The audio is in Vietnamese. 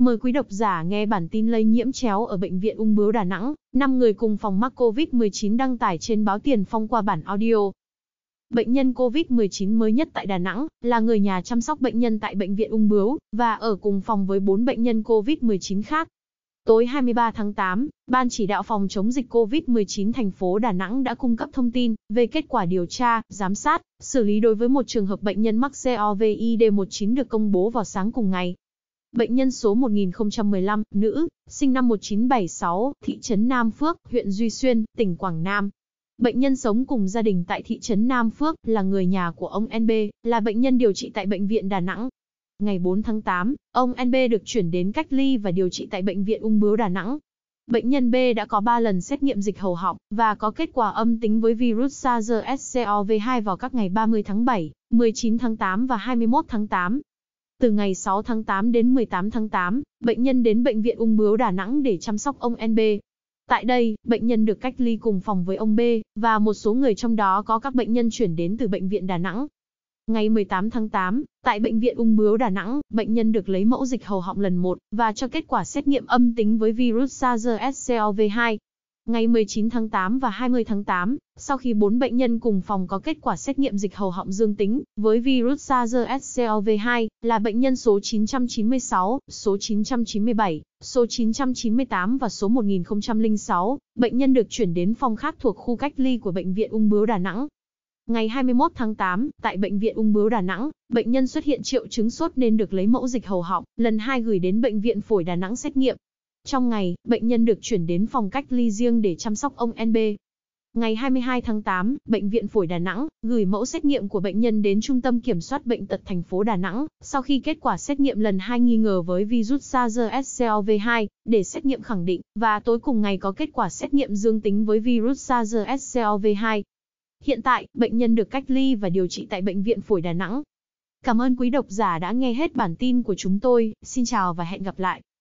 Mời quý độc giả nghe bản tin lây nhiễm chéo ở Bệnh viện Ung Bướu Đà Nẵng, 5 người cùng phòng mắc COVID-19 đăng tải trên báo Tiền Phong qua bản audio. Bệnh nhân COVID-19 mới nhất tại Đà Nẵng là người nhà chăm sóc bệnh nhân tại Bệnh viện Ung Bướu và ở cùng phòng với 4 bệnh nhân COVID-19 khác. Tối 23 tháng 8, Ban chỉ đạo phòng chống dịch COVID-19 thành phố Đà Nẵng đã cung cấp thông tin về kết quả điều tra, giám sát, xử lý đối với một trường hợp bệnh nhân mắc COVID-19 được công bố vào sáng cùng ngày. Bệnh nhân số 1015, nữ, sinh năm 1976, thị trấn Nam Phước, huyện Duy Xuyên, tỉnh Quảng Nam. Bệnh nhân sống cùng gia đình tại thị trấn Nam Phước, là người nhà của ông NB, là bệnh nhân điều trị tại Bệnh viện Đà Nẵng. Ngày 4 tháng 8, ông NB được chuyển đến cách ly và điều trị tại Bệnh viện Ung Bướu Đà Nẵng. Bệnh nhân B đã có 3 lần xét nghiệm dịch hầu họng và có kết quả âm tính với virus SARS-CoV-2 vào các ngày 30 tháng 7, 19 tháng 8 và 21 tháng 8. Từ ngày 6 tháng 8 đến 18 tháng 8, bệnh nhân đến Bệnh viện Ung Bướu Đà Nẵng để chăm sóc ông NB. Tại đây, bệnh nhân được cách ly cùng phòng với ông B, và một số người trong đó có các bệnh nhân chuyển đến từ Bệnh viện Đà Nẵng. Ngày 18 tháng 8, tại Bệnh viện Ung Bướu Đà Nẵng, bệnh nhân được lấy mẫu dịch hầu họng lần 1, và cho kết quả xét nghiệm âm tính với virus SARS-CoV-2. Ngày 19 tháng 8 và 20 tháng 8, sau khi 4 bệnh nhân cùng phòng có kết quả xét nghiệm dịch hầu họng dương tính với virus SARS-CoV-2 là bệnh nhân số 996, số 997, số 998 và số 1006, bệnh nhân được chuyển đến phòng khác thuộc khu cách ly của Bệnh viện Ung Bướu Đà Nẵng. Ngày 21 tháng 8, tại Bệnh viện Ung Bướu Đà Nẵng, bệnh nhân xuất hiện triệu chứng sốt nên được lấy mẫu dịch hầu họng, lần 2 gửi đến Bệnh viện Phổi Đà Nẵng xét nghiệm. Trong ngày, bệnh nhân được chuyển đến phòng cách ly riêng để chăm sóc ông NB. Ngày 22 tháng 8, Bệnh viện Phổi Đà Nẵng gửi mẫu xét nghiệm của bệnh nhân đến Trung tâm Kiểm soát Bệnh tật Thành phố Đà Nẵng, sau khi kết quả xét nghiệm lần 2 nghi ngờ với virus SARS-CoV-2, để xét nghiệm khẳng định, và tối cùng ngày có kết quả xét nghiệm dương tính với virus SARS-CoV-2. Hiện tại, bệnh nhân được cách ly và điều trị tại Bệnh viện Phổi Đà Nẵng. Cảm ơn quý độc giả đã nghe hết bản tin của chúng tôi, xin chào và hẹn gặp lại.